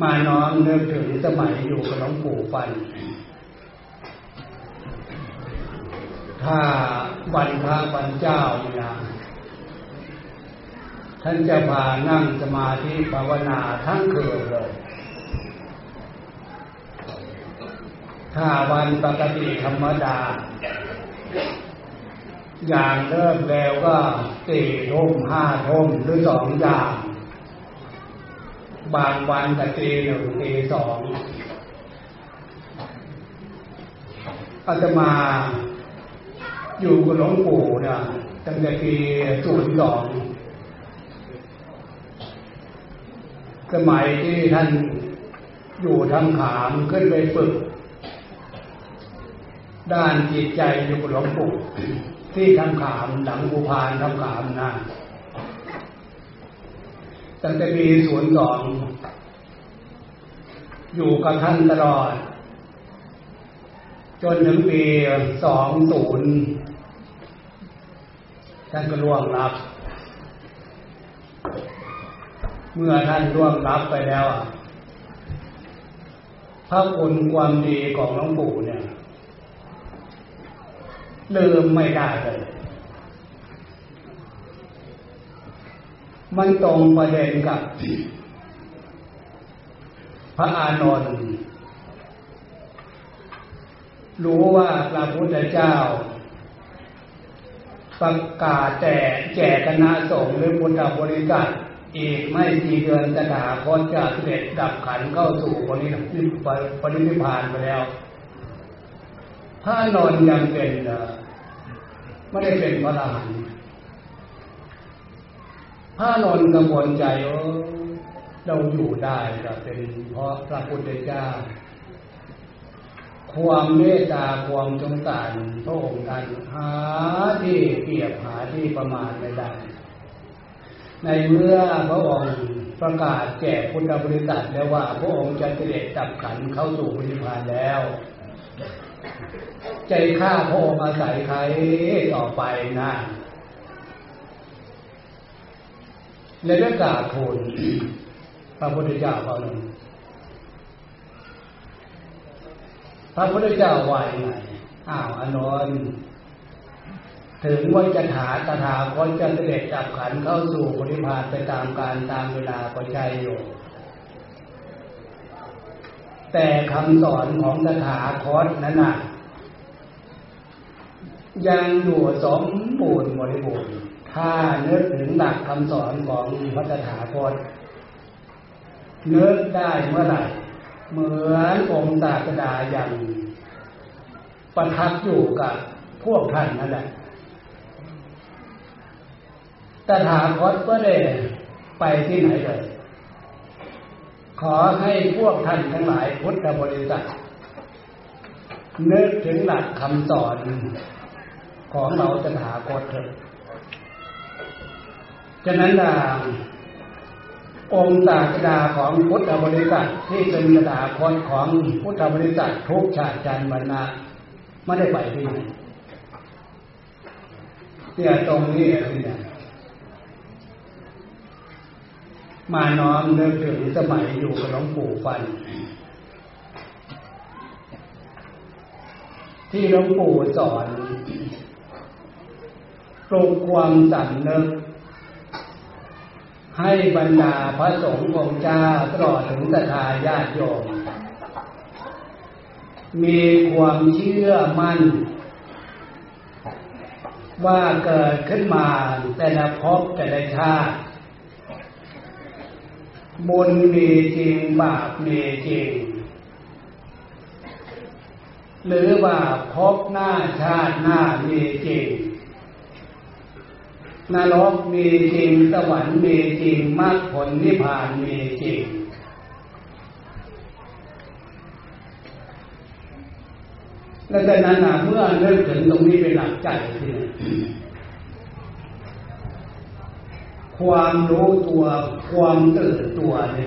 มาน้อมนึกถึงสมัยอยู่กับหลวงปู่ฟันถ้าวันพระวันเจ้าเนี่ยท่านจะมานั่งสมาธิภาวนาทั้งคืนเลยถ้าวันปกติธรรมดาอย่างเริ่มแล้วก็สี่ทุ่มห้าทุ่มหรือสองอย่างบางวันก็ตีหนึ่งตีสองอาตมาอยู่กับหลวงปู่เนี่ยตั้งแต่ปี02สมัยที่ท่านอยู่ทำขามขึ้นไปฝึกด้านจิตใจอยู่กับหลวงปู่ที่ทำขามหลังภูพานทำขามนะตั้งแต่ปี02อยู่กับท่านตลอดจนถึงปี20ท่านก็ล่วงลับเมื่อท่านล่วงลับไปแล้วพระคุณความดีของหลวงปู่เนี่ยลืมไม่ได้เลยมันตรงประเด็นกับพระอานนท์รู้ว่าพระพุทธเจ้าประกาศแต่แจกคณะสงฆ์หรือพุทธบริษัทอีกไม่กี่เดือนจะตถาคตจะเสด็จดับขันธ์เข้าสู่ปรินิพพานไปแล้วพระอานนท์ยังเป็นไม่ได้เป็นพระอรหันต์พระอานนท์กังวลใจว่าเราอยู่ได้ก็เป็นเพราะพระพุทธเจ้าความเมตตาความสงสารพระองค์ท่านหาที่เปรียบหาที่ประมาณไม่ได้ในเมื่อพระองค์ประกาศแก่พุทธบริษัทแล้วว่าพระองค์จะเสด็จดับขันธ์เข้าสู่ปรินิพพานแล้วใจข้าพระองค์อาศัยใครต่อไปนะและได้กราบทูลพระพุทธเจ้าพระองค์พระพุทธเจ้าว่าอย่างไรอ้าวอานนท์ถึงว่าจะหาตถาคตจะเสด็จดับขันธ์เข้าสู่ปรินิพพานไปตามกาลตามเวลาก็ใช่อยู่แต่คำสอนของตถาคตนั้นน่ะยังอยู่สมบูรณ์บริบูรณ์ถ้านึกถึงหลักคำสอนของพระตถาคตนึกได้เมื่อไหร่เหมือนองค์ศาสดาอย่างประทับอยู่กับพวกท่านนั่นแหละตถาคตก็ได้ไปที่ไหนเลยขอให้พวกท่านทั้งหลายพุทธบริษัทนึกถึงหลักคำสอนของเราตถาคตเถิดฉะนั้นองค์ศาสดาของพุทธบริษัทที่เป็นตถาคตของพุทธบริษัททุกชาติชาติวรรณะไม่ได้ไปที่ไหนเนี่ยตรงนี้เนี่ยมาน้อมนึกถึงสมัยอยู่กับหลวงปู่ฟันที่หลวงปู่สอนปลุกความสำนึกให้บรรดาพระสงฆ์องค์เจ้าตลอดถึงศรัทธาญาติโยมมีความเชื่อมั่นว่าเกิดขึ้นมาแต่ละภพแต่ละชาติบุญมีจริงบาปมีจริงหรือว่าภพหน้าชาติหน้ามีจริงนรกมีจริงสวรรค์มีจริงมรรคผลนิพพานมีจริงและดังนั้นเมื่อเริ่มถึงตรงนี้เป็นหลักใจที่ความรู้ตัวความตื่นตัวเนี่ย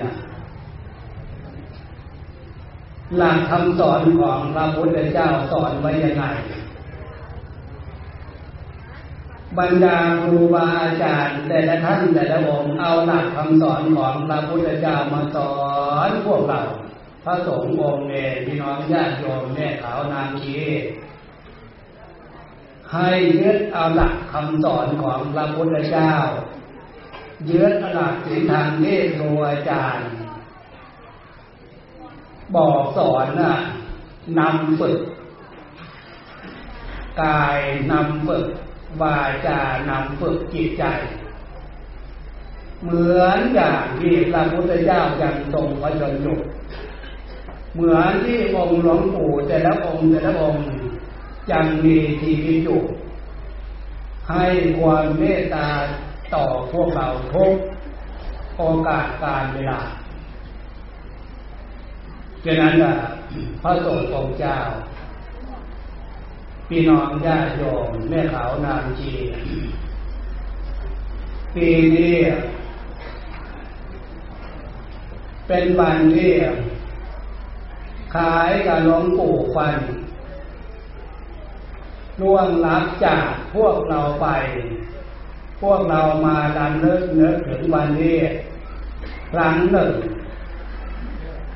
หลักคำสอนของพระพุทธเจ้าสอนไว้ยังไง บรรดาครูบาอาจารย์แต่ละท่านแต่ละองค์เอาหลักคำสอนของพระพุทธเจ้ามาสอนพวกเราพระสงฆ์องค์เนรพี่น้องญาติโยมแม่ขาวนางชีให้ยึดเอาหลักคำสอนของพระพุทธเจ้ายึดหลักศีลธรรมที่ครูอาจารย์บอกสอนน่ะนำฝึกกายนำฝึกวาจานำฝึกจิตใจเหมือนอย่างที่พระพุทธเจ้ายังทรงพระชนม์อยู่เหมือนที่องค์หลวงปู่แต่ละองค์ยังมีชีวิตอยู่ให้ความเมตตาต่อพวกเราทุกโอกาสการเวลาฉะนั้นพระสงฆ์องค์เจ้าพี่น้องญาติโยมแม่ขาวนางชีปีนี้เป็นวันที่คล้ายกับหลวงปู่ฟันล่วงลับจากพวกเราไปพวกเรามาดำนึกถึงวันนี้ครั้งหนึ่ง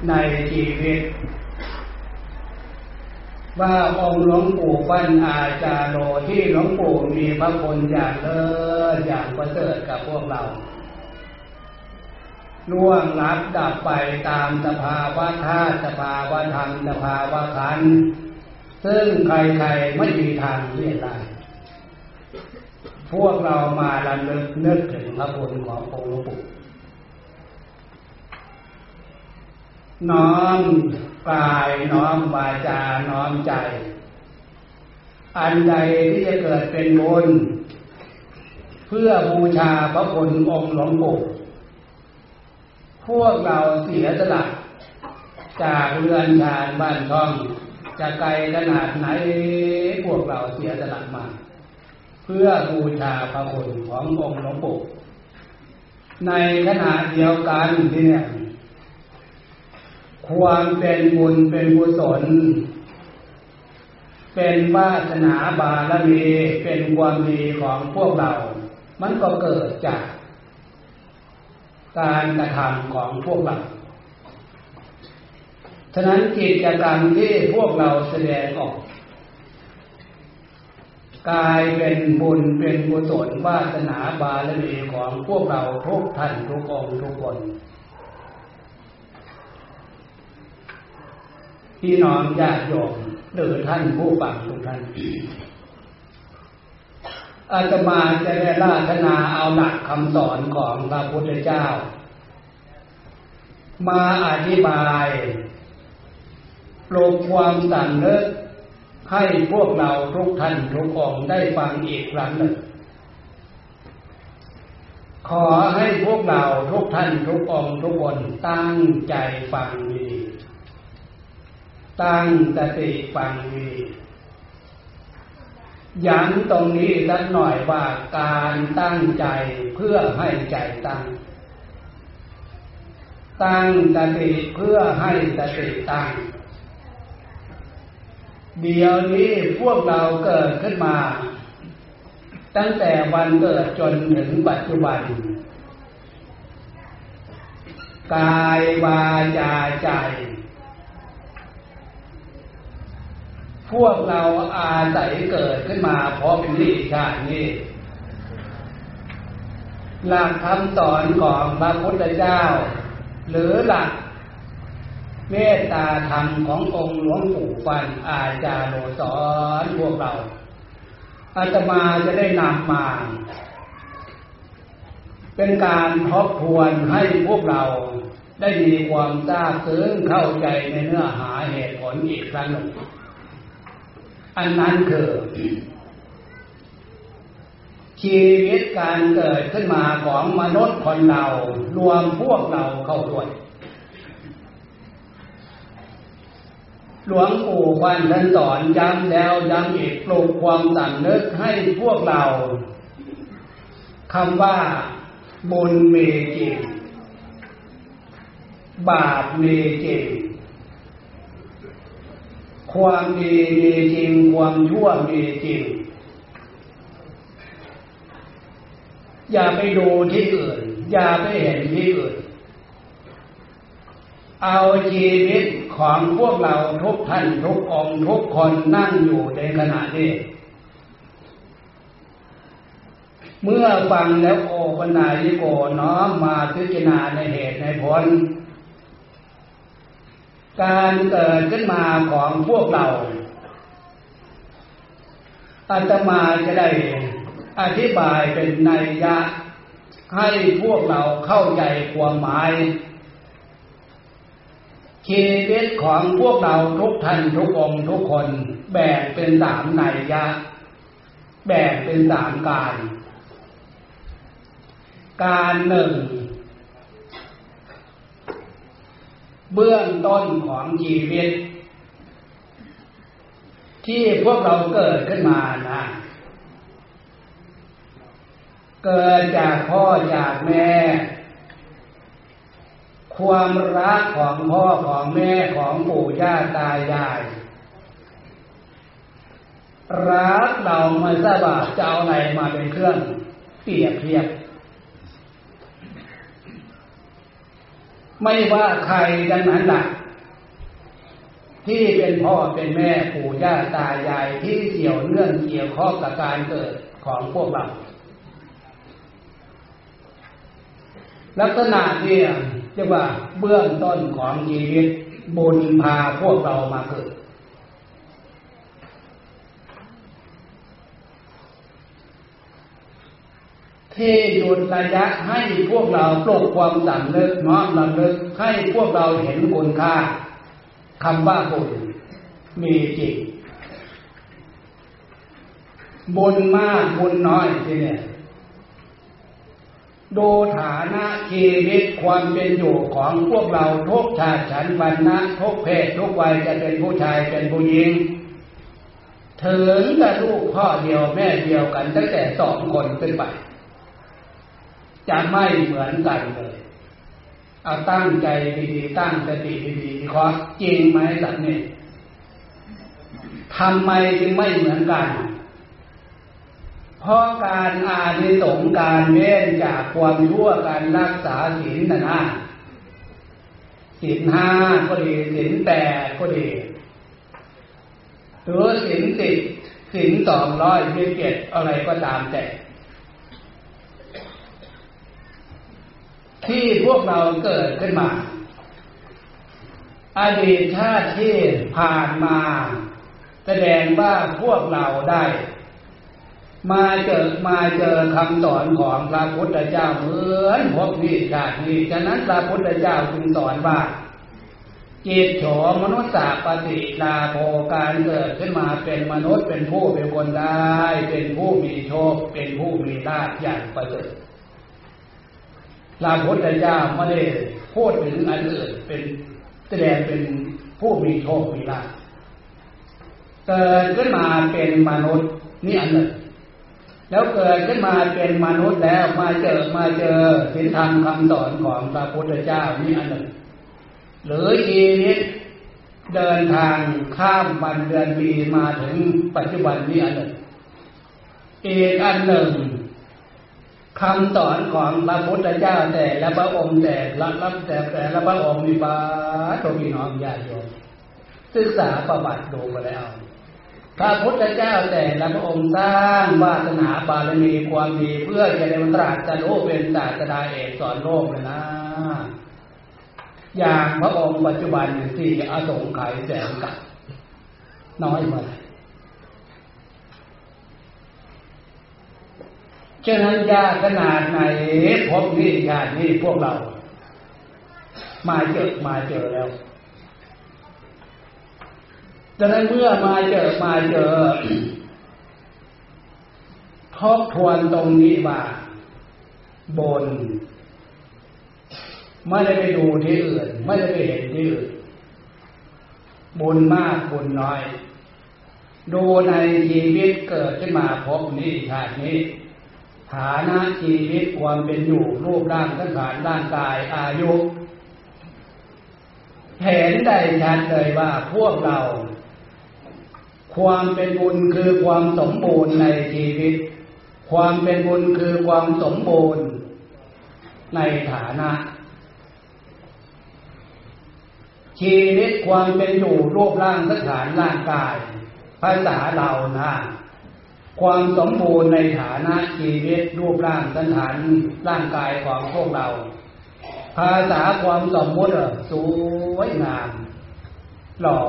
ในชีวิตว่าองค์หลวงปู่ฟั่นอาจารย์โลที่หลวงปู่มีพระคุณอย่างเลิศอย่างประเสริฐกับพวกเราล่วงลับดับไปตามสภาวะธาตุสภาวะธรรมสภาวะขันธ์ซึ่งใครๆไม่มีทางเลี่ยงได้พวกเรามาดำนึกถึงพระคุณขององค์หลวงปู่น้อมกายน้อมวาจาน้อมใจอันใดที่จะเกิดเป็นบุญเพื่อบูชาพระคุณองค์หลวงปู่พวกเราเสียสละจากเรือนชานบ้านช่องจะไกลขนาดไหนพวกเราเสียสละมาเพื่อบูชาพระคุณขององค์หลวงปู่ในขณะเดียวกันที่เนี่ยความเป็นบุญเป็นกุศลเป็นวาสนาบารมีเป็นความดีของพวกเรามันก็เกิดจากการกระทำของพวกเราฉะนั้นกิจกรรมที่พวกเราแสดงออกกลายเป็นบุญเป็นกุศลวาสนาบารมีของพวกเราทุกท่านทุกองค์ทุกคนพี่น้องญาติโยมหรือท่านผู้ฟังทุกท่านอาตมาจะได้ราธนาเอาหลักคำสอนของพระพุทธเจ้ามาอธิบายปลุกความสำนึกให้พวกเราทุกท่านทุกองค์ได้ฟังอีกครั้งหนึ่งขอให้พวกเราทุกท่านทุกองค์ทุกคนตั้งใจฟังดีตั้งสติฟังดีย้ำตรงนี้สักหน่อยว่าการตั้งใจเพื่อให้ใจตั้งสติเพื่อให้สติตั้งเดี๋ยวนี้พวกเราเกิดขึ้นมาตั้งแต่วันเกิดจนถึงปัจจุบันกายวาจาใจพวกเราอาศัยเกิดขึ้นมาเพราะเป็นนิชานี้หลักคำสอนของพระพุทธเจ้าหรือหลักเมตตาธรรมขององค์หลวงปู่ฟันอาจารย์สอนพวกเราอาตมาจะได้นำมาเป็นการทบทวนให้พวกเราได้มีความทราบซึ้งเข้าใจในเนื้อหาเหตุผลอีกครั้งหนึ่งอันนั้นคือชีวิตการเกิดขึ้นมาของมนุษย์คนเรารวมพวกเราเข้าด้วยหลวงปู่วันท่านสอนย้ำแล้วย้ำอีกปลุกความสำนึกให้พวกเราคำว่าบุญมีจริงบาปมีจริงความดีมีจริงความชั่วมีจริง อย่าไปดูที่อื่นอย่าไปเห็นที่อื่นเอาชีวิตของพวกเราทุกท่านทุกองค์ทุกคนนั่งอยู่ในขณะนี้เมื่อฟังแล้วโอปัญญิโกน้อมมาพิจารณาในเหตุในผลการเกิดขึ้นมาของพวกเราอาตมาจะได้อธิบายเป็นนัยยะให้พวกเราเข้าใจความหมายชีวิตของพวกเราทุกท่านทุกองค์ทุกคนแบ่งเป็นสามนัยยะแบ่งเป็นสามการการหนึ่งเบื้องต้นของชีวิตที่พวกเราเกิดขึ้นมานะเกิดจากพ่อจากแม่ความรักของพ่อของแม่ของปู่ย่าตายายรักเราไม่ทราบจะเอาอะไรมาเป็นเครื่องเปรียบเทียบไม่ว่าใครดังนั้นล่ะที่เป็นพ่อเป็นแม่ปู่ย่าตายายที่เกี่ยวเนื่องเกี่ยวข้องกับการเกิดของพวกเราลักษณะเนี่ยเรียกว่าเบื้องต้นของชีวิตบุญพาพวกเรามาเกิดที่หยุดระยะให้พวกเราปลุกความสำนึกน้อมรำลึกให้พวกเราเห็นคุณค่าคำว่าบุญมีจริงบุญมากบุญน้อยทีเนี่ยโดฐานะชีวิตความเป็นอยู่ของพวกเราทุกชาติชั้นวรรณะทุกเพศทุกวัยจะเป็นผู้ชายเป็นผู้หญิงถึงกับลูกพ่อเดียวแม่เดียวกันตั้งแต่สองคนขึ้นไปจะไม่เหมือนกันเลยเอาตั้งใจดีๆตั้งสติดีๆขอจริงไหมสักนิดทำไมจึงไม่เหมือนกันเพราะการอานิสงส์การเว้นจากความชั่วการรักษาศีลนะนะศีลห้าก็ดีศีลแปดก็ดีหรือศีลสิบศีล227อะไรก็ตามแต่ที่พวกเราเกิดขึ้นมาอดีตชาติที่ผ่านมาแสดงว่าพวกเราได้มาเจอคำสอนของพระพุทธเจ้าเหมือนพบนี้ชาตินี้ฉะนั้นพระพุทธเจ้าจึงสอนว่าจิตโฉมนุษย์สาปฏิลาโภการเกิดขึ้นมาเป็นมนุษย์เป็นผู้เป็นคนได้เป็นผู้มีโชคเป็นผู้มีลาภอย่างประเสริฐพระพุทธเจ้าไม่ได้พูดถึงอันอื่นเป็นแสดงเป็นผู้มีโชคมีลาภเกิดขึ้นมาเป็นมนุษย์นี่อันหนึ่งแล้วเกิดขึ้นมาเป็นมนุษย์แล้วมาเจอศีลธรรมคำสอนของพระพุทธเจ้านี่อันหนึ่งหรือชีวิตเดินทางข้ามวันเดือนปีมาถึงปัจจุบันนี่อันหนึ่งอีกอันหนึ่งคำสอนของพระพุทธเจ้าแต่และพระองค์แต่ละพระองค์มีบาตรมีน้อมญาติโยมศึกษาประวัติดูมาแล้วพระพุทธเจ้าแต่และพระองค์สร้างวาสนาบารมีความดีเพื่อจะได้ตรัสรู้เป็นศาสดาเอกสอนโลกเลยนะอย่างพระองค์ปัจจุบันที่อสงไขยแสนกลับน้อยมาฉะนั้นยากขนาดไหนพบนี่ชาตินี้พวกเรามาเจอแล้วฉะนั้นเมื่อมาเจอ ทบทวนตรงนี้ว่าบนไม่ได้ไปดูที่อื่นไม่ได้ไปเห็นที่อื่นบนมากบนน้อยดูในชีวิตเกิดขึ้นมาพบนี่ชาตินี้ฐานะชีวิตความเป็นอยู่รูปร่างสังขารร่างกายอายุเห็นได้ชัดเลยว่าพวกเราความเป็นบุญคือความสมบูรณ์ในชีวิต ความเป็นบุญคือความสมบูรณ์ในฐานะชีวิตความเป็นอยู่รูปร่างสังขารร่างกายภาษาเรานะความสมบูรณ์ในฐานะชีวิตรูปร่างสังขารร่างกายของพวกเราภาษาความสมบูรณ์สวยงามหล่อ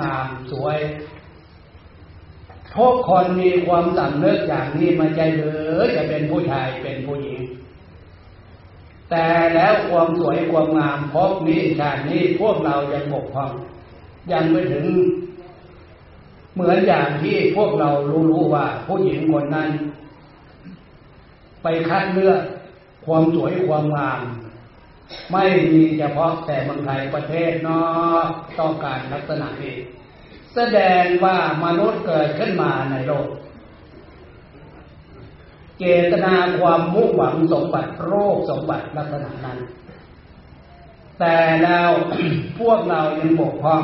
งามสวยทุกคนมีความสำนึกอย่างนี้มาใจเหลือจะเป็นผู้ชายเป็นผู้หญิงแต่แล้วความสวยความงามพบนี้ชาตินี้พวกเรายังบกพร่องยังไม่ถึงเหมือนอย่างที่พวกเรารู้ว่าผู้หญิงคนนั้นไปคัดเลือกความสวยความงามไม่มีเฉพาะแต่เมืองไทยประเทศนอกต้องการลักษณะนี้แสดงว่ามนุษย์เกิดขึ้นมาในโลกเจตนาความมุ่งหวังสมบัติโลกสมบัติลักษณะนั้นแต่แล้ว พวกเรายังบกพร่อง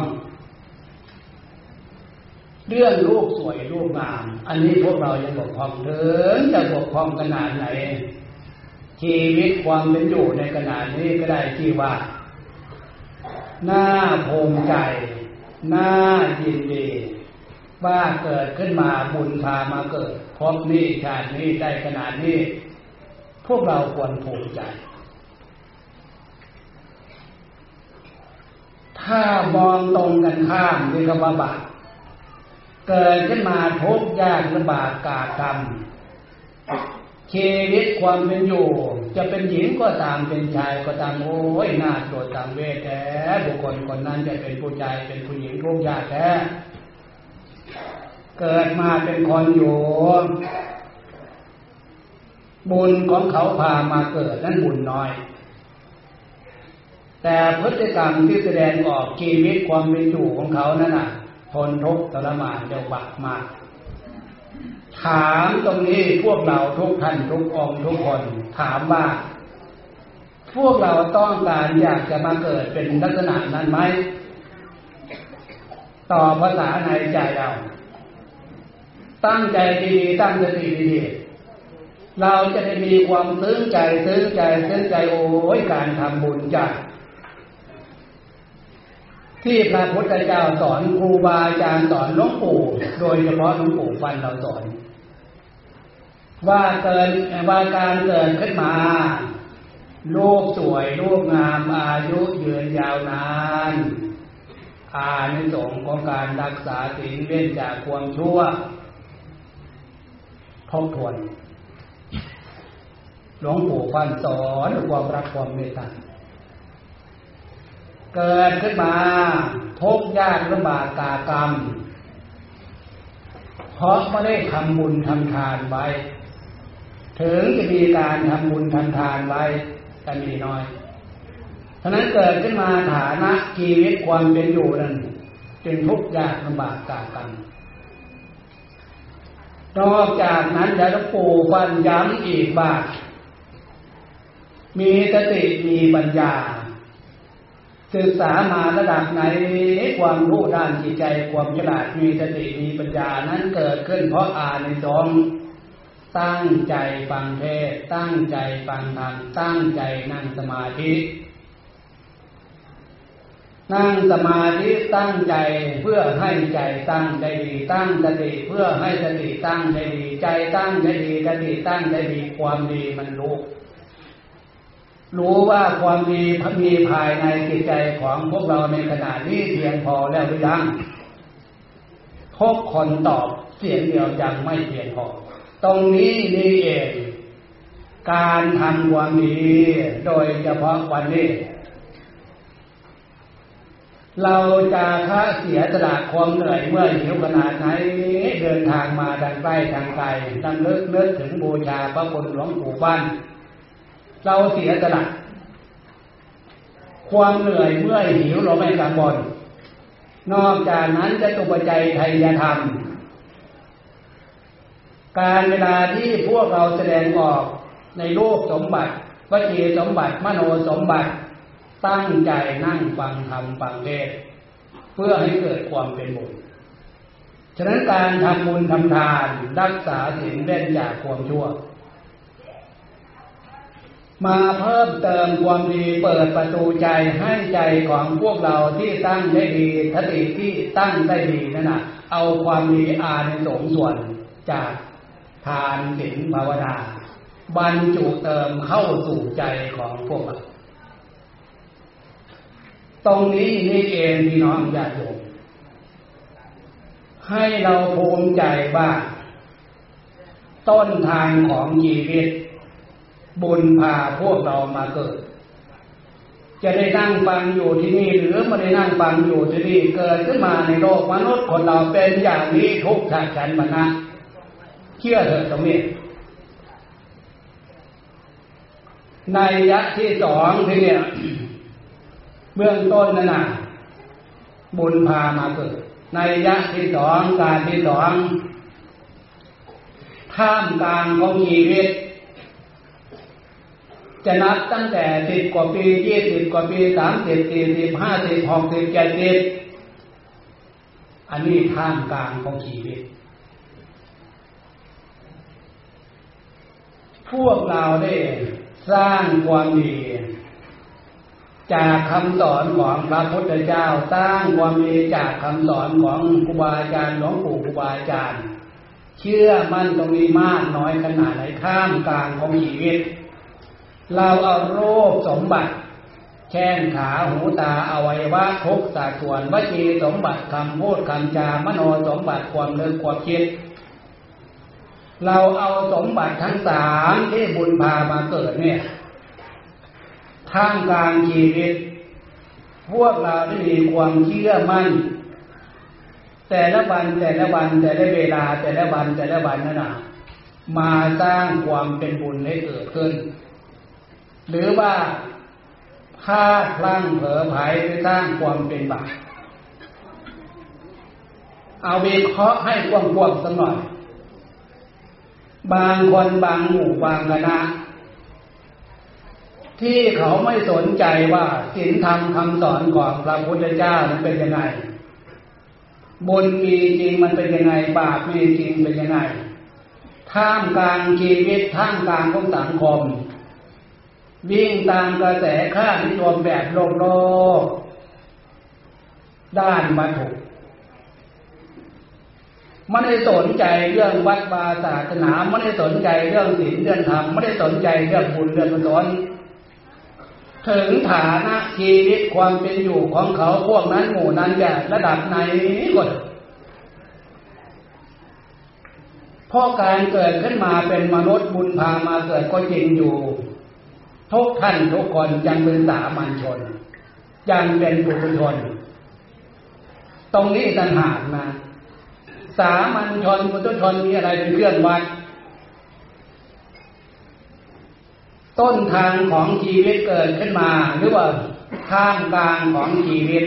เรื่องรูปสวยรูปงามอันนี้พวกเรายังบกพร่องถึงจะบกพร่องขนาดไหนชีวิตความเป็นอยู่ในขณะนี้ก็ได้ที่ว่าน่าภูมิใจน่ายินดีว่าเกิดขึ้นมาบุญพามาเกิดพบนี้ชาตินี้ได้ขนาดนี้พวกเราควรภูมิใจถ้ามองตรงกันข้ามวิกบาทเกิดขึ้นมาทุกข์ยากลำบากกาตำชีวิตความเป็นอยู่จะเป็นหญิงก็ตามเป็นชายก็ตามโอ้ยน่าโกรธตามเวทแท้บุคคลคนนั้นจะเป็นผู้ชายเป็นผู้หญิงทุกข์ยากแท้เกิดมาเป็นคนอยู่บุญของเขาพามาเกิดนั้นบุญน้อยแต่พฤติกรรมที่แสดงออกชีวิตความเป็นอยู่ของเขานั่นน่ะทนทุกข์ทรมานเดือดบักมากถามตรงนี้พวกเราทุกท่านทุกองทุกคนถามว่าพวกเราต้องการอยากจะมาเกิดเป็นลักษณะนั้นไหมต่อภาษาในใจเราตั้งใจดีๆตั้งใจดีๆเราจะได้มีความซึ้งใจซึ้งใจซึ้งใจโอ้ยการทำบุญจัดที่พระพุทธเจ้าสอนครูบาอาจารย์สอนหลวงปู่โดยเฉพาะหลวงปู่ฟันเราสอนว่าการเกิดขึ้นมาโลกสวยโลกงามอายุยืนยาวนานอานิสงส์ของการรักษาศีลเว้นจากความชั่วทบทวนหลวงปู่ฟันสอนความรักความเมตตาเกิดขึ้นมาทุกข์ยากลำบากกากรรมเพราะไม่ได้ทำบุญทำทานไว้ถึงจะมีการทำบุญทำทานไว้แต่มีน้อยฉะนั้นเกิดขึ้นมาฐานะชีวิตความเป็นอยู่นั้นจึงทุกข์ยากลำบากกากรรมนอกจากนั้นจะต้องปูฟันย้ำอีกว่ามีสติมีปัญญาศึกษามาระดับไหนความรู้ด้านจิตใจความฉลาดมีสติมีปัญญานั้นเกิดขึ้นเพราะอานิสงส์ตั้งใจฟังเทศตั้งใจฟังธรรมตั้งใจนั่งสมาธินั่งสมาธิตั้งใจเพื่อให้ใจตั้งได้ดีตั้งสติเพื่อให้สติตั้งได้ดีใจตั้งได้ดีสติตั้งได้ดีความดีมันรู้ว่าความดีพมีภายในจิตใจของพวกเราในขณะนี้เพียงพอแล้วหรือยังทุกคนตอบเสียงเดียวยังไม่เพียงพอตรงนี้นี่เองการทำความดีโดยเฉพาะวันนี้เราจะค่าเสียสละความเหนื่อยเมื่อหิวขนาดไหนเดินทางมาทางใกล้ทางไกลรำลึกนึกถึงบูชาพระคุณหลวงปู่ฟันเราเสียสละความเหนื่อยเมื่อหิวเราไม่กังวลนอกจากนั้นจะตุปัจจัยไทยธรรมการเวลาที่พวกเราแสดงออกในโลกสมบัติวจีสมบัติมโนสมบัติตั้งใจนั่งฟังธรรมฟังเทศเพื่อให้เกิดความเป็นบุญ ฉะนั้นการทำบุญทำทานรักษาศีลเว้นจากความชั่วมาเพิ่มเติมความดีเปิดประตูใจให้ใจของพวกเราที่ตั้งได้ดีสติที่ตั้งได้ดีนั่นน่ะเอาความดีอานิสงส์ส่วนจากทานศีลภาวนาบรรจุเติมเข้าสู่ใจของพวกเราตรงนี้นี่เองพี่น้องญาติโยมให้เราภูมิใจว่าต้นทางของชีวิตบุญพาพวกเรามาเกิดจะได้นั่งฟังอยู่ที่นี่หรือไม่ได้นั่งฟังอยู่ที่นี่เกิดขึ้นมาในโลกมนุษย์คนเราเป็นอย่างนี้ทุกชาติชนมานะเชื่อเถอะตรงนี้ในยะที่สองที่เนี่ยเบื้องต้นนั่นน่ะบุญพามาเกิดในยะที่สองการที่สองท่ามกลางของชีวิตจะนับตั้งแต่10กว่าปี20กว่าปี30 40 50 60 70อันนี้ท่ามกลางของชีวิตพวกเราได้สร้างความดีจากคำสอนของพระพุทธเจ้าสร้างความดีจากคำสอนของครูบาอาจารย์หลวงปู่ครูบาอาจารย์เชื่อมั่นตรงนี้มากน้อยขนาดไหนท่ามกลางของชีวิตเราเอาโรคสมบัติแช่งขาหูตาอวัยวะทุกสัดส่วนวจีสมบัติคำพูดคำจามโนสมบัติความนึกความคิดเราเอาสมบัติทั้งสามที่บุญพามาเกิดเนี่ยท่ามกลางชีวิตพวกเราได้มีความเชื่อมั่นแต่ละวันเวลาแต่ละวันนั่นน่ะมาสร้างความเป็นบุญให้เกิดขึ้นหรือว่าถ้าพลั้งเผลอไผลไปสร้างความเป็นบาปเอาวิเคราะห์ให้กว้างๆสักหน่อยบางคนบางหมู่บางคณะที่เขาไม่สนใจว่าศีลธรรมคำสอนของพระพุทธเจ้ามันเป็นยังไงบุญมีจริงมันเป็นยังไงบาปมีจริงเป็นยังไงท่ามกลางชีวิตท่ามกลางของสังคมวิ่งตามกระแสค่านิยมแบบโลกด้านวัตถุไม่ได้สนใจเรื่องวัดวาศาสนาไม่ได้สนใจเรื่องศีลเรื่องธรรมไม่ได้สนใจเรื่องบุญเรื่องกุศลถึงฐานะชีวิตความเป็นอยู่ของเขาพวกนั้นหมู่นั้นจะระดับไหนก็เพราะการเกิดขึ้นมาเป็นมนุษย์บุญพามาเกิดก็จริงอยู่ทุกท่านทุกคนยังเป็นสามัญชนยังเป็นปุถุชนตรงนี้ต่างหากนะสามัญชนปุถุชนมีอะไรเป็นเครื่องวัดต้นทางของชีวิตเกิดขึ้นมาหรือว่าท่ามกลางของชีวิต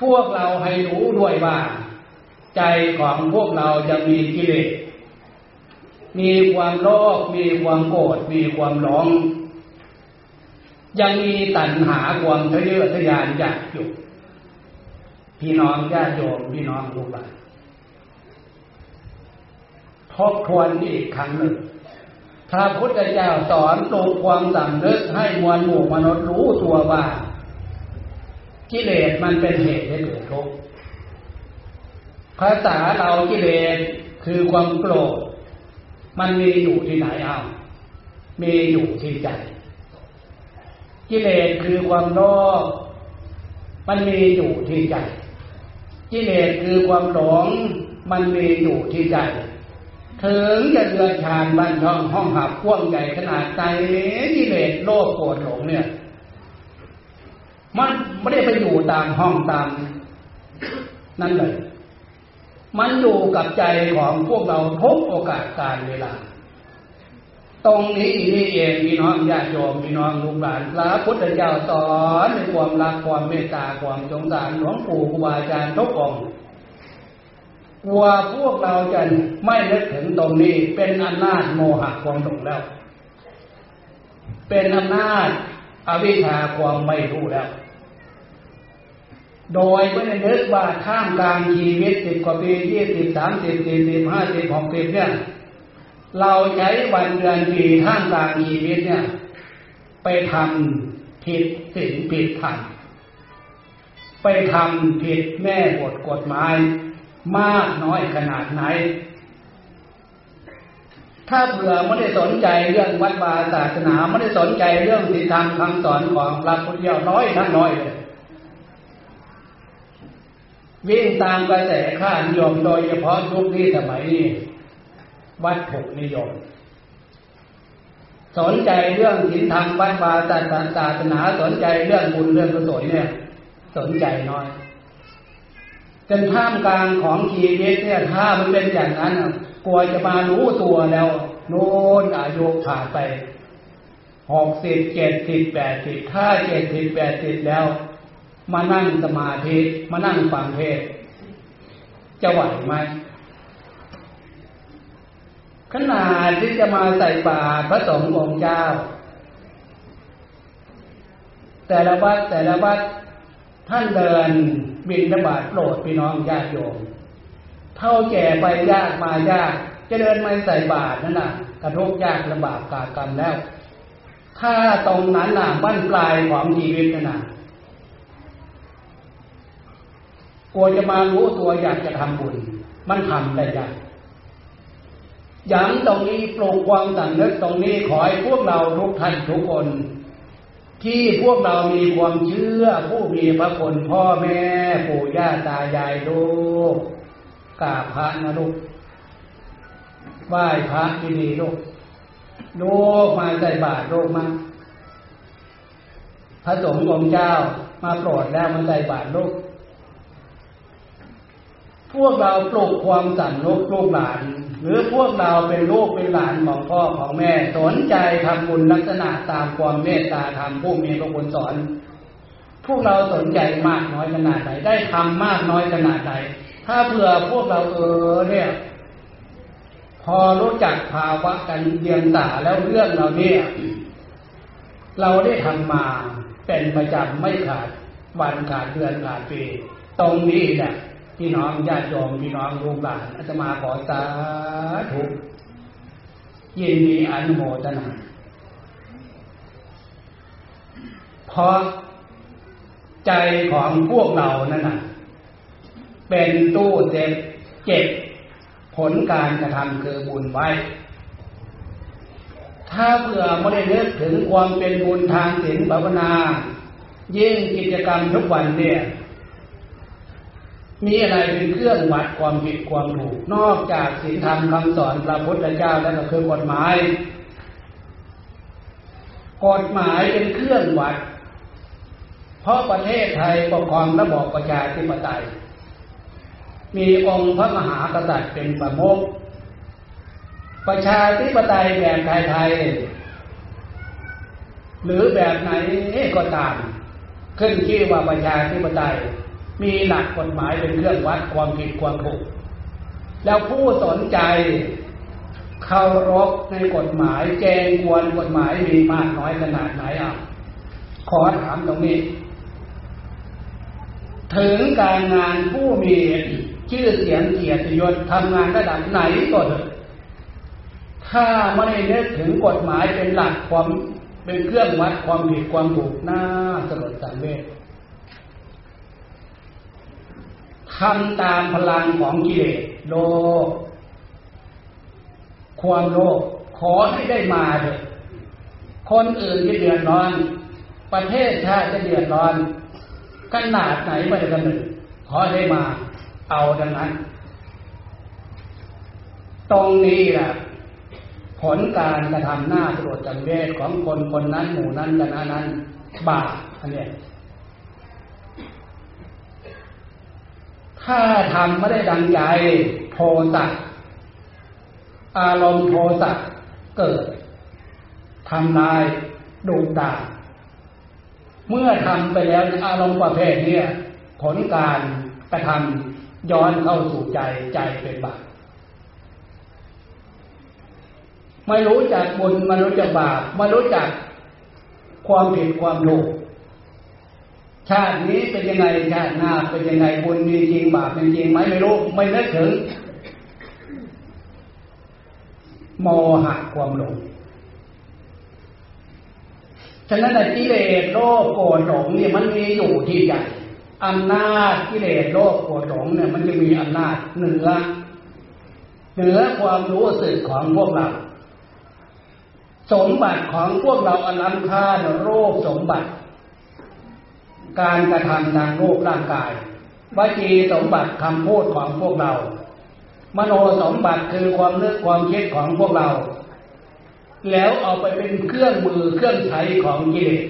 พวกเราให้รู้ด้วยว่าใจของพวกเราจะมีกิเลสมีความโลภมีความโกรธมีความหลงยังมีตัณหาความทะเยอทะยานอยากอยู่พี่น้องญาติโยมพี่น้องทุกท่านทบทวนอีกครั้งหนึ่งพระพุทธเจ้าสอนปลูกความสำนึกให้มวลหมู่มนุษย์รู้ตัวว่ากิเลสมันเป็นเหตุให้เกิดทุกข์ภาษาเรากิเลสคือความโกรธมันมีอยู่ที่ไหนเอามีอยู่ที่ใจกิเลสคือความโลภมันมีอยู่ที่ใจกิเลสคือความหลงมันมีอยู่ที่ใจถึงจะเดือดชานบ้านช่องห้องหับกว้างใหญ่ขนาดใจกิเลสโลภโกรธหลงเนี่ยมันไม่ได้ไปอยู่ตามห้องตามนั่นเลยมันอยู่กับใจของพวกเราทุกโอกาสการเวลาตรงนี้นี่เองพี่น้องญาติโยมพี่น้องลูกหลานพระพุทธเจ้าสอนในความรักความเมตตาความสงสารหลวงปู่ครูบาอาจารย์ทุกองค์กลัวพวกเราจะไม่นึกถึงตรงนี้เป็นอำนาจโมหะความหลงแล้วเป็นอำนาจอวิชชาความไม่รู้แล้ว โดยไม่ได้นึกว่าท่ามกลางชีวิต10 กว่าปี20 30 40 50 60เนี่ยเราใช้วันเดือนปีท่ามกลางชีวิตเนี่ยไปทำผิดศีลผิดธรรมไปทำผิดแม่บทกฎหมายมากน้อยขนาดไหนถ้าเผื่อไม่ได้สนใจเรื่องวัดวาศาสนาไม่ได้สนใจเรื่องศีลธรรมคำสอนของพระพุทธเจ้าน้อยทั้งน้อยเลยวิ่งตามกระแสค่านิยมโดยเฉพาะยุคนี้สมัยนี้วัตถุนิยมสนใจเรื่องศีลธรรมวัดวาศาสนาสนใจเรื่องบุญเรื่องกุศลเนี่ยสนใจน้อยจนท่ามกลางของชีวิตเนี่ยถ้ามันเป็นอย่างนั้นกลัวจะมารู้ตัวแล้วโน่นอายุผ่านไป60 70 80ถ้า70 80แล้วมานั่งสมาธิมานั่งฟังเทศจะไหวไหมขนาดที่จะมาใส่บาตรพระสงฆ์องค์เจ้าแต่ละวัดท่านเดินบิณฑบาตโปรดพี่น้องญาติโยมเท่าแก่ไปยากมายากจะเดินมาใส่บาตรนั่นน่ะกระทบยากลำบากกากรรมแล้วถ้าตรงนั้นน่ะบั้นปลายของชีวิตนั่นน่ะกลัวจะมารู้ตัวอยากจะทำบุญมันทำได้ยากอย่างตรงนี้ปลูกความสำนึกตรงนี้ขอให้พวกเราทุกท่านทุกคนที่พวกเรามีความเชื่อผู้มีพระคุณพ่อแม่ปู่ย่าตายายลูกกราบพระนะลูกไหว้พระดีๆลูกลูกมาใส่บาตรลูกมาพระสงฆ์องค์เจ้ามาโปรดแล้วมาใส่บาตรลูกพวกเราปลูกความสั่นโลกลูกหลานหรือพวกเราเป็นลูกเป็นหลานของพ่อของแม่สนใจทำบุญลักษณะตามความเมตตาธรรมผู้มีพระคุณสอนพวกเราสนใจมากน้อยขนาดไหนได้ทำมากน้อยขนาดไหนถ้าเผื่อพวกเราเนี่ยพอรู้จักภาวะกันเรียนตาแล้วเรื่องเราเนี่ยเราได้ทำมาเป็นประจำไม่ขาดวันขาดเดือนขาดปีตรงนี้แหละพี่น้องญาติโยมพี่น้องลูกหลานอาตมาขอสาธุยินดีอนุโมทนาเพราะใจของพวกเรานั่นน่ะเป็นตู้เก็บผลการกระทำคือบุญไว้ถ้าเผื่อไม่ได้นึกถึงความเป็นบุญทางศีลภาวนายิ่งกิจกรรมทุกวันเนี่ยมีอะไรเป็นเครื่องวัดความผิดความถูกนอกจากศีลธรรมคำสอนพระพุทธเจ้าแล้วก็คือกฎหมายเป็นเครื่องวัดเพราะประเทศไทยปกครองระบอบประชาธิปไตยมีองค์พระมหากษัตริย์เป็นประมุขประชาธิปไตยแบบไทยๆหรือแบบไหนก็ตามขึ้นชื่อว่าประชาธิปไตยมีหลักกฎหมายเป็นเครื่องวัดความผิดความถูกแล้วผู้สนใจเคารพในกฎหมายแกงควรกฎหมายมีมากน้อยขนาดไหนอ่ะขอถามตรงนี้ถึงการงานผู้มีชื่อเสียงเกียรติยศทำงานระดับไหนก็เถอะถ้าไม่ได้นึกถึงกฎหมายเป็นหลักความเป็นเครื่องวัดความผิดความถูกน่าสลดสังเวชทำตามพลังของกิเลสโลภความโลภขอให้ได้มาเถอะคนอื่นจะเดือดร้อนประเทศชาติจะเดือดร้อนขนาดไหนไม่ได้กำหนดขอได้มาเอาดังนั้นตรงนี้แหละผลการกระทำหน้าตรวจจังเวทของคนคนนั้นหมู่นั้นคณะนั้นบาปอันนี้ถ้าทำไม่ได้ดังใจโทสะอารมณ์โทสะเกิดทำลายดุด่าเมื่อทำไปแล้วอารมณ์ประเภทนี้ผลการกระทำย้อนเข้าสู่ใจใจเป็นบาปไม่รู้จักบุญไม่รู้จักบาปไม่รู้จักความผิดความถูก ชาตินี้เป็นยังไงชาติหน้าเป็นยังไงบุญมีจริงบาปเป็นจริงไหมไม่รู้ไม่นึกถึงโมหะความหลงฉะนั้นแต่กิเลสโลภโกรธหลงเนี่ยมันมีอยู่ที่ใหญ่อำนาจกิเลสโลภโกรธหลงเนี่ยมันจะมีอำนาจเหนือความรู้สึกของพวกเราสมบัติของพวกเราอันล้ำค่าโรคสมบัติการกระทำทางรูปร่างกายวจีสมบัติคำพูดของพวกเรามโนสมบัติคือความนึกความคิดของพวกเราแล้วเอาไปเป็นเครื่องมือเครื่องใช้ของกิเลส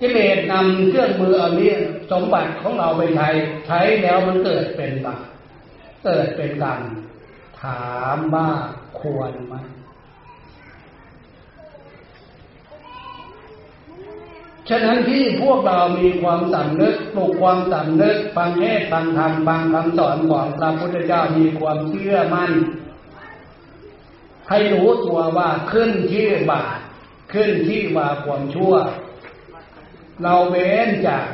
กิเลสนำเครื่องมืออันนี้สมบัติของเราไปใช้แล้วมันเกิดเป็นบาปเกิดเป็นกรรมถามว่าควรไหมฉะนั้นที่พวกเรามีความสำนึกปลุกความสำนึกฟังเทศน์ฟังธรรมฟังคำสอนของพระพุทธเจ้ามีความเชื่อมั่นให้รู้ตัวว่าขึ้นที่บาปขึ้นที่ว่าความชั่วเราเว้นจาก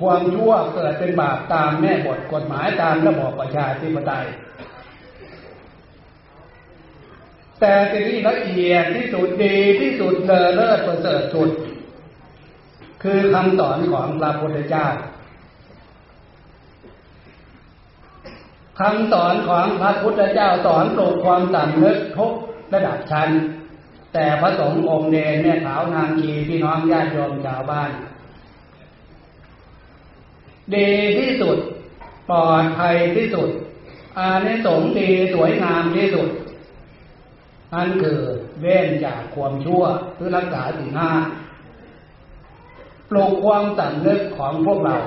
ความชั่วเกิดเป็นบาปตามแม่บทกฎหมายตามระบอบประชาธิปไตยแต่สิ่งที่ละเอียดที่สุดดีที่สุดเลิศประเสริฐสุดคือคำสอนของพระพุทธเจ้าคำสอนของพระพุทธเจ้าสอนปลุกความสำนึกทุกระดับชั้นแต่พระสงฆ์องค์เนรเนี่ยขาว นางชีพี่น้องญาติโยมชาวบ้านดีที่สุดปลอดภัยที่สุดอานิสงส์ดีสวยงามที่สุดนั่นคือเว้นจากความชั่วเพื่อรักษาศีลห้าปลุกความสำนึกของพวกเรา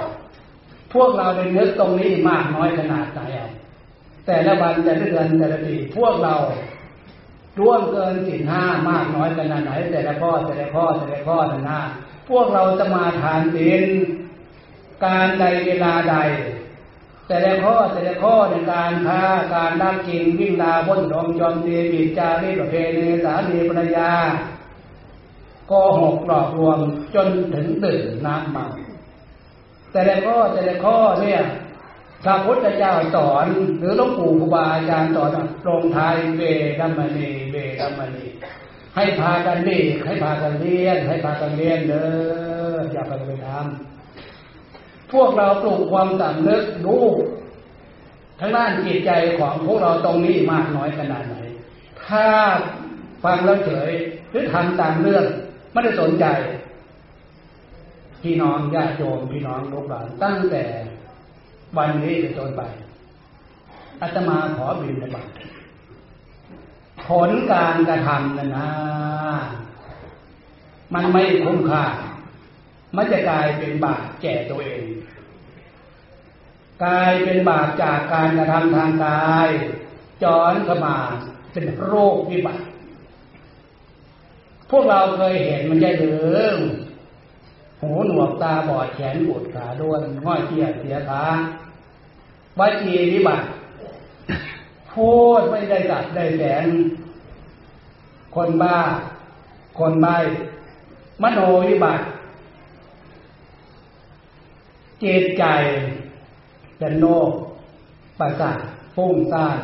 ได้นึกตรงนี้มากน้อยขนาดไหนแต่ละวันแต่ละเดือนแต่ละปีพวกเราร่วมเกินศีลห้ามากน้อยขนาดไหนแต่ละข้อหน้าพวกเราจะมาทานศีลการใดเวลาใดแต่ละข้อในการฆ่าการลักจริงวิ่งลาบ่นดองจอมเดบิจารีประเพณีสามีภรรยาโกหกหลอกลวงจนถึงดื่มน้ำเมาแต่ละข้อเนี่ยพระพุทธเจ้าสอนหรือหลวงปู่ครูบาอาจารย์สอนลงท้ายเวรมณีให้พากันเรียนเด้ออย่าพากันไปทำพวกเราปลูกความสำนึกรู้ทั้งด้านจิตใจของพวกเราตรงนี้มากน้อยขนาดไหนถ้าฟังแล้วเฉยหรือทำตามเรื่องไม่ได้สนใจพี่น้องญาติโยมพี่น้องลูกหลานตั้งแต่วันนี้เป็นต้นไปอาตมาขอบิณฑบาตผลการกระทำนั้นนะมันไม่คุ้มค่ามันจะกลายเป็นบาปแก่ตัวเองกลายเป็นบาปจากการกระทำทางกายจรเข้ามาเป็นโรควิบัติพวกเราเคยเห็นมันได้หรือหูหนวกตาบอดแขนปวดขาด้วนห้อยเกียดเสียขาวจีวิบัติพูดไม่ได้จัดได้แสงคนบ้าคนใบมโนวิบัติเจตใจเป็นโรคประสาทฟุ้งซ่าน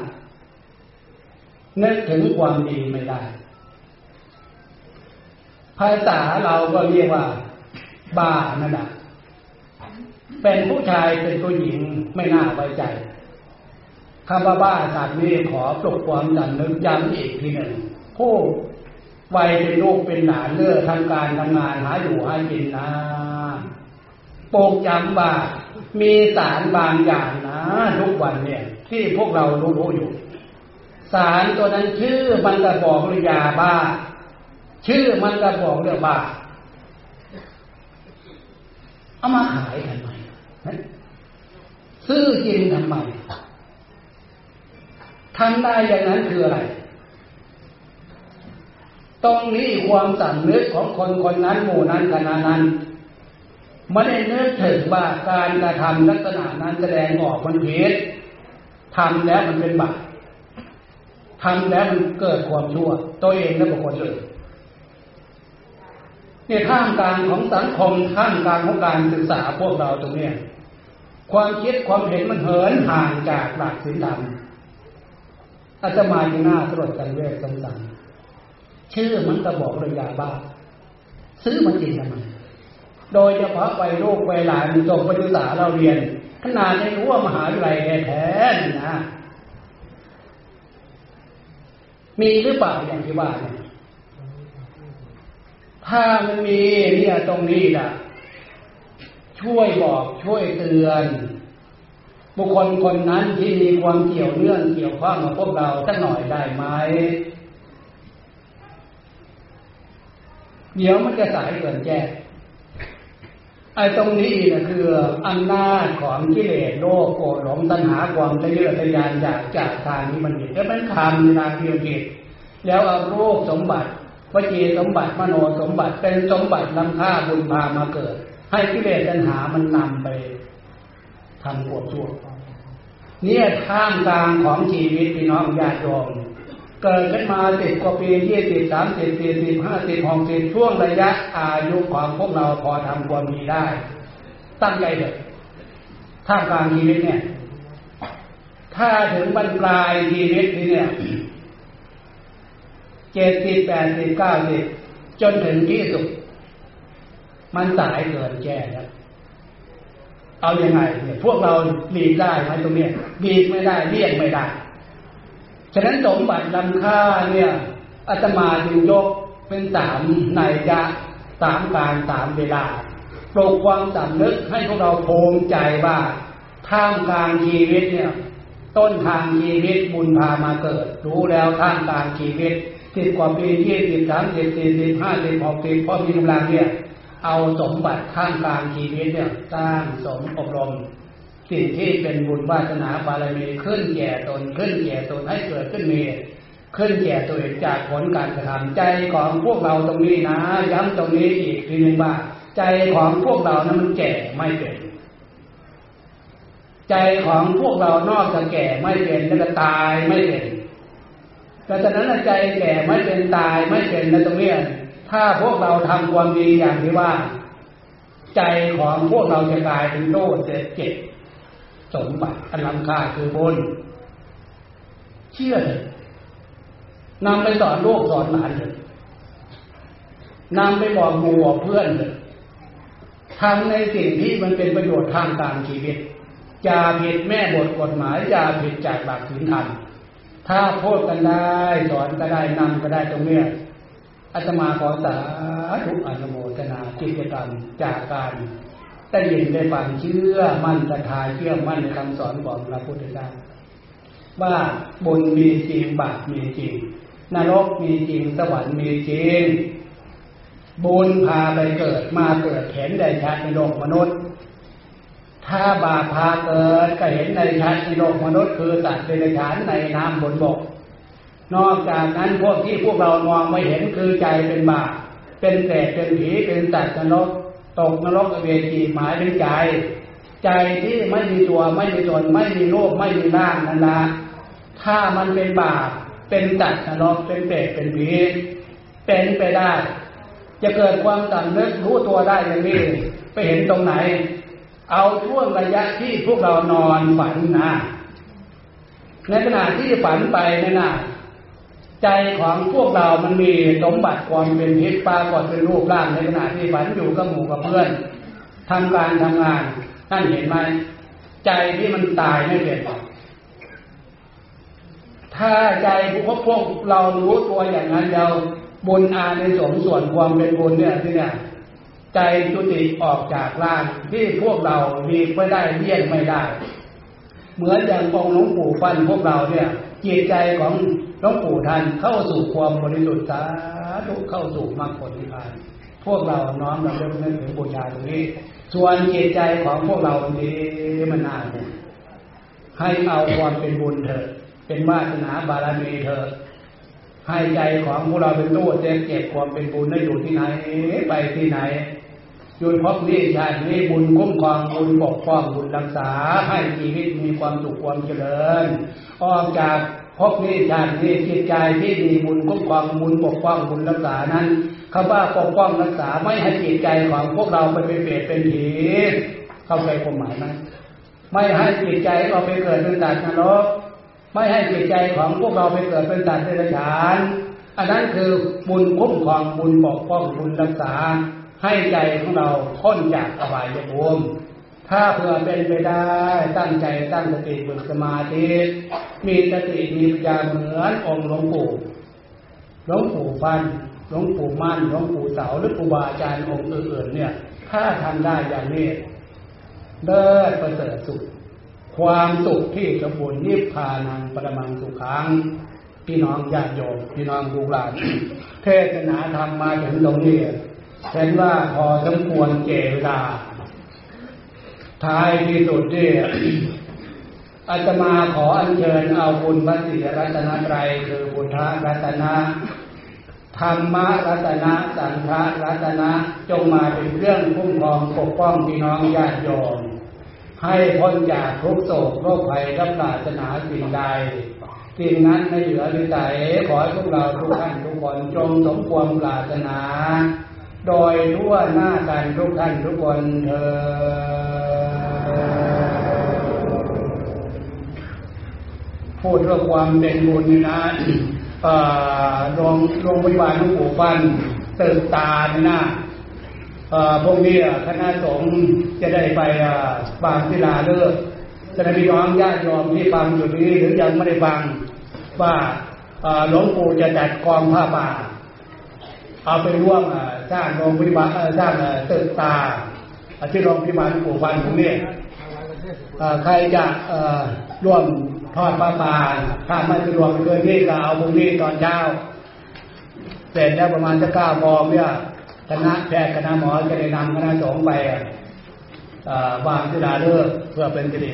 นึกถึงความดีไม่ได้ภาษาเราก็เรียกว่าบ้านั่นแหละเป็นผู้ชายเป็นผู้หญิงไม่น่าไว้ใจคำว่าบ้าจากนี้ขอปลุกความดันนึกย้ำอีกทีหนึ่งผู้วัยเป็นลูกเป็นหลานเลือกทำการทำงานหาอยู่หากินนะปลุกย้ำว่ามีสารบางอย่างนะทุกวันเนี่ยที่พวกเรารู้อยู่สารตัวนั้นชื่อมันจะบอกหรือยาบ้าชื่อมันก็บอกเรื่องบ้าเอามาขายทำไมซื้อกินทำไมทำได้อย่างนั้นคืออะไรตรงนี้ความสำนึกของคนคนนั้นหมู่นั้นขณะนั้นไม่ได้นึกถึงว่าการกระทำลักษณะนั้นแสดงออกมันผิดทำแล้วมันเป็นบาปทำแล้วมันเกิดความชั่วตัวเองและบุคคลอื่น ในท่ามกลางของสังคมท่ามกลางของการศึกษาพวกเราตรงนี้ความคิดความเห็นมันเหินห่างจากหลักศีลธรรมอาตมาอยู่หน้าตรวจกันเวทสงสารชื่อมันก็บอกเลยยาบ้าซื้อมากินทำไมโดยเฉพาะวัยลูกวัยหลานจบปริญญาเราเรียนขนาดในรั้วมหาวิทยาลัยแท้ๆนะมีหรือเปล่าอย่างที่ว่าถ้ามันมีเนี่ยตรงนี้ล่ะช่วยบอกช่วยเตือนบุคคลคนนั้นที่มีความเกี่ยวเนื่องเกี่ยวข้องกับพวกเราสักหน่อยได้ไหมเดี๋ยวมันจะสายเกินแจ้งไอ้ตรงนี้นะคืออำนาจของกิเลสโลภโกรธหลงตัณหาความทะเยอทะยานอยากจากทางนี้มันผิดแล้วมันทำในทางผิดแล้วเอาโลภสมบัติวจีสมบัติมโนสมบัติเป็นสมบัติล้ำค่าบุญพามาเกิดให้กิเลสตัณหามันนำไปทำกวดชั่วเนี่ยท่ามกลางของชีวิตพี่น้องญาติโยมเกิดขึ้นมา10กว่าปี20 30 40 50 60ช่วงระยะอายุของพวกเราพอทำความดีได้ตั้งใจเถอะท่ามกลางชีวิตเนี่ยถ้าถึงบรรปลายชีวิตนี่เนี่ย70 80 90จนถึงที่สุดมันสายเกินแก่แล้วเอายังไงเนี่ยพวกเราหลีกได้ไหมตรงนี้หลีกไม่ได้เลี่ยงไม่ได้ฉะนั้นสมบัติล้ำค่าเนี่ยอาตมาจึงยกเป็น3นัยยะ3การ3เวลาปลุกความสำนึกให้พวกเราภูมิใจว่าท่ามกลางชีวิตเนี่ยต้นทางชีวิตบุญพามาเกิดรู้แล้วท่ามกลางชีวิต10กว่าปี20 30 40 50 60พอมีกำลังเนี่ยเอาสมบัติท่ามกลางชีวิตเนี่ยสร้างสมอบรมสิ่งที่เป็นบุญวาสนาบารมีขึ้นแก่ตนขึ้นแก่ตนให้เกิดขึ้นมีขึ้นแก่ตัวเองจากผลการกระทำใจของพวกเราตรงนี้นะย้ำตรงนี้อีกทีนึงว่าใจของพวกเรานั้นมันแก่ไม่เป็นใจของพวกเรานอกจากแก่ไม่เป็นแล้วก็ตายไม่เป็นแต่ฉะนั้นใจแก่ไม่เป็นตายไม่เป็นนะตรงนี้ถ้าพวกเราทำความดีอย่างที่ว่าใจของพวกเราจะกลายเป็นโลดเจ็บสมบัติอันล้ำค่าคือบุญเชื่อเถอะนำไปสอนลูกสอนหลานเถอะนำไปบอกหมู่เพื่อนเถอะทำในสิ่งที่มันเป็นประโยชน์ทางการชีวิตอย่าผิดแม่บทกฎหมายอย่าผิดจากหลักศีลธรรมถ้าพูดกันได้สอนก็ได้นำก็ได้ตรงเนี้ยอาตมาขอสาธุอนุโมทนากิจกรรมจากการได้ยินได้ฟังเชื่อมั่นศรัทธาเชื่อมั่นในคำสอนของพระพุทธเจ้าว่าบุญมีจริงบาปมีจริงนรกมีจริงสวรรค์มีจริงบุญพาไปเกิดมาเกิดเห็นได้ชัดในโลกมนุษย์ถ้าบาปพาเกิดก็เห็นได้ชัดในโลกมนุษย์คือสัตว์เดรัจฉานในน้ำบนบกนอกจากนั้นพวกที่พวกเรามองไม่เห็นคือใจเป็นบาปเป็นเปรตเป็นผีเป็นสัตว์นรกตกนรกอเวจีหมายถึงใจใจที่ไม่มีตัวไม่มีตนไม่มีรูปไม่มีร่างนั่นละถ้ามันเป็นบาปเป็นสัตว์นรกเป็นเปรตเป็นผีเป็นไปได้จะเกิดความสำนึกรู้ตัวได้อย่างนี้ไปเห็นตรงไหนเอาช่วงระยะที่พวกเรานอนฝันนะในขณะที่ฝันไปนั่นน่ะใจของพวกเรามันมีสมบัติความเป็นทิพย์ปรากฏเป็นรูปร่างในขณะที่ฝันอยู่กับหมู่กับเพื่อนทำการทำงานท่านเห็นไหมใจที่มันตายไม่เป็นถ้าใจพวกเรารู้ตัวอย่างนั้นเราบุญอานิสงส์ส่วนความเป็นบุญเนี่ยที่เนี่ยใจจุติออกจากร่างที่พวกเรามีไม่ได้เลี่ยงไม่ได้เหมือนอย่างองค์หลวงปู่ปั้นพวกเราเนี่ยจิตใจของหลวงปู่ท่านเข้าสู่ความบริสุทธิ์สาธุเข้าสู่มรรคผลนิพพานพวกเราน้อมรับนึกถึงบูชาตรงนี้ส่วนจิตใจของพวกเรานี้มันน่าเนี่ยให้เอาความเป็นบุญเถอะเป็นวาสนาบารมีเถอะให้ใจของพวกเราเป็นตู้เก็บความเป็นบุญได้อยู่ที่ไหนไปที่ไหนโดยเพราะนี้ชาตินี้บุญคุ้มครองบุญปกป้องบุญรักษาให้ชีวิตมีความสุขความเจริญออกจาก พบนี้ชาตินี้จิตใจที่มีบุญคุ้มครองบุญปกป้องบุญรักษานั้นคำว่าปกป้องรักษาไม่ให้จิตใจของพวกเราไปเป็นเปรตเป็นผีเข้าใจความหมายไหมไม่ให้จิตใจเราไปเกิดเป็นสัตว์นรกไม่ให้จิตใจของพวกเราไปเกิดเป็นสัตว์เดรัจฉานอันนั้นคือบุญคุ้มครองบุญปกป้องบุญรักษาให้ใจของเราพ้นจากอบายภูมิถ้าเผื่อเป็นไปได้ตั้งใจตั้งสติฝึกสมาธิมีสติมีปัญญาเหมือนองค์หลวงปู่ฟันหลวงปู่มั่นหลวงปู่เสาหรือครูบาอาจารย์องค์อื่นๆเนี่ยถ้าทำได้อย่างนี้เลิศประเสริฐสุดความสุขที่สมบูรณ์นิพพานังปรมังสุขังพี่น้องญาติโยมพี่น้องลูกหลานเทศนาธรรมมาถึงตรงนี้เห็นว่าพอสมควรแก่เวลาท้ายที่สุดเนี่ย อาตมาขออัญเชิญเอาบุญพระศรีรัตนตรัยคือพุทธรัตนะธรรมรัตนะสังฆรัตนะจงมาเป็นเครื่องคุ้มครองปกป้องพี่น้องญาติโยมให้พ้นจากทุกโศกโรคภัยรับศาสนาสิ่งใดสิ่งนั้นไม่เหลือหรือใดขอให้พวกเราทุกท่านทุกคนจงสมความปรารถนาโดยทั่วหน้ากันทุกท่านทุกคนเถิดพูดเรื่องความเป็นบุญนี่นะโรงพยาบาลหลวงปู่ฟันตึกตาเนี่ยนะพวกนี้คณะสงฆ์จะได้ไปบางศิลาฤกษ์จะได้พี่น้องญาติโยมที่ฟังอยู่นี้หรือยังไม่ได้ฟังว่าหลวงปู่จะจัดกองผ้าป่าเอาไปร่วมสร้างโรงพยาบาลสร้างตึกตาที่โรงพยาบาลหลวงปู่ฟันพวกนี้ใครจะร่วมทอดผ้าป่าถ้าไม่สะดวกเกินนี้ก็เอาพรุ่งนี้ตอนเช้าเสร็จแล้วประมาณจะ9 โมงเนี่ยคณะแพทย์คณะหมอจะได้นำคณะสงฆ์ไปวางศิลาฤกษ์เพื่อเป็นสิริ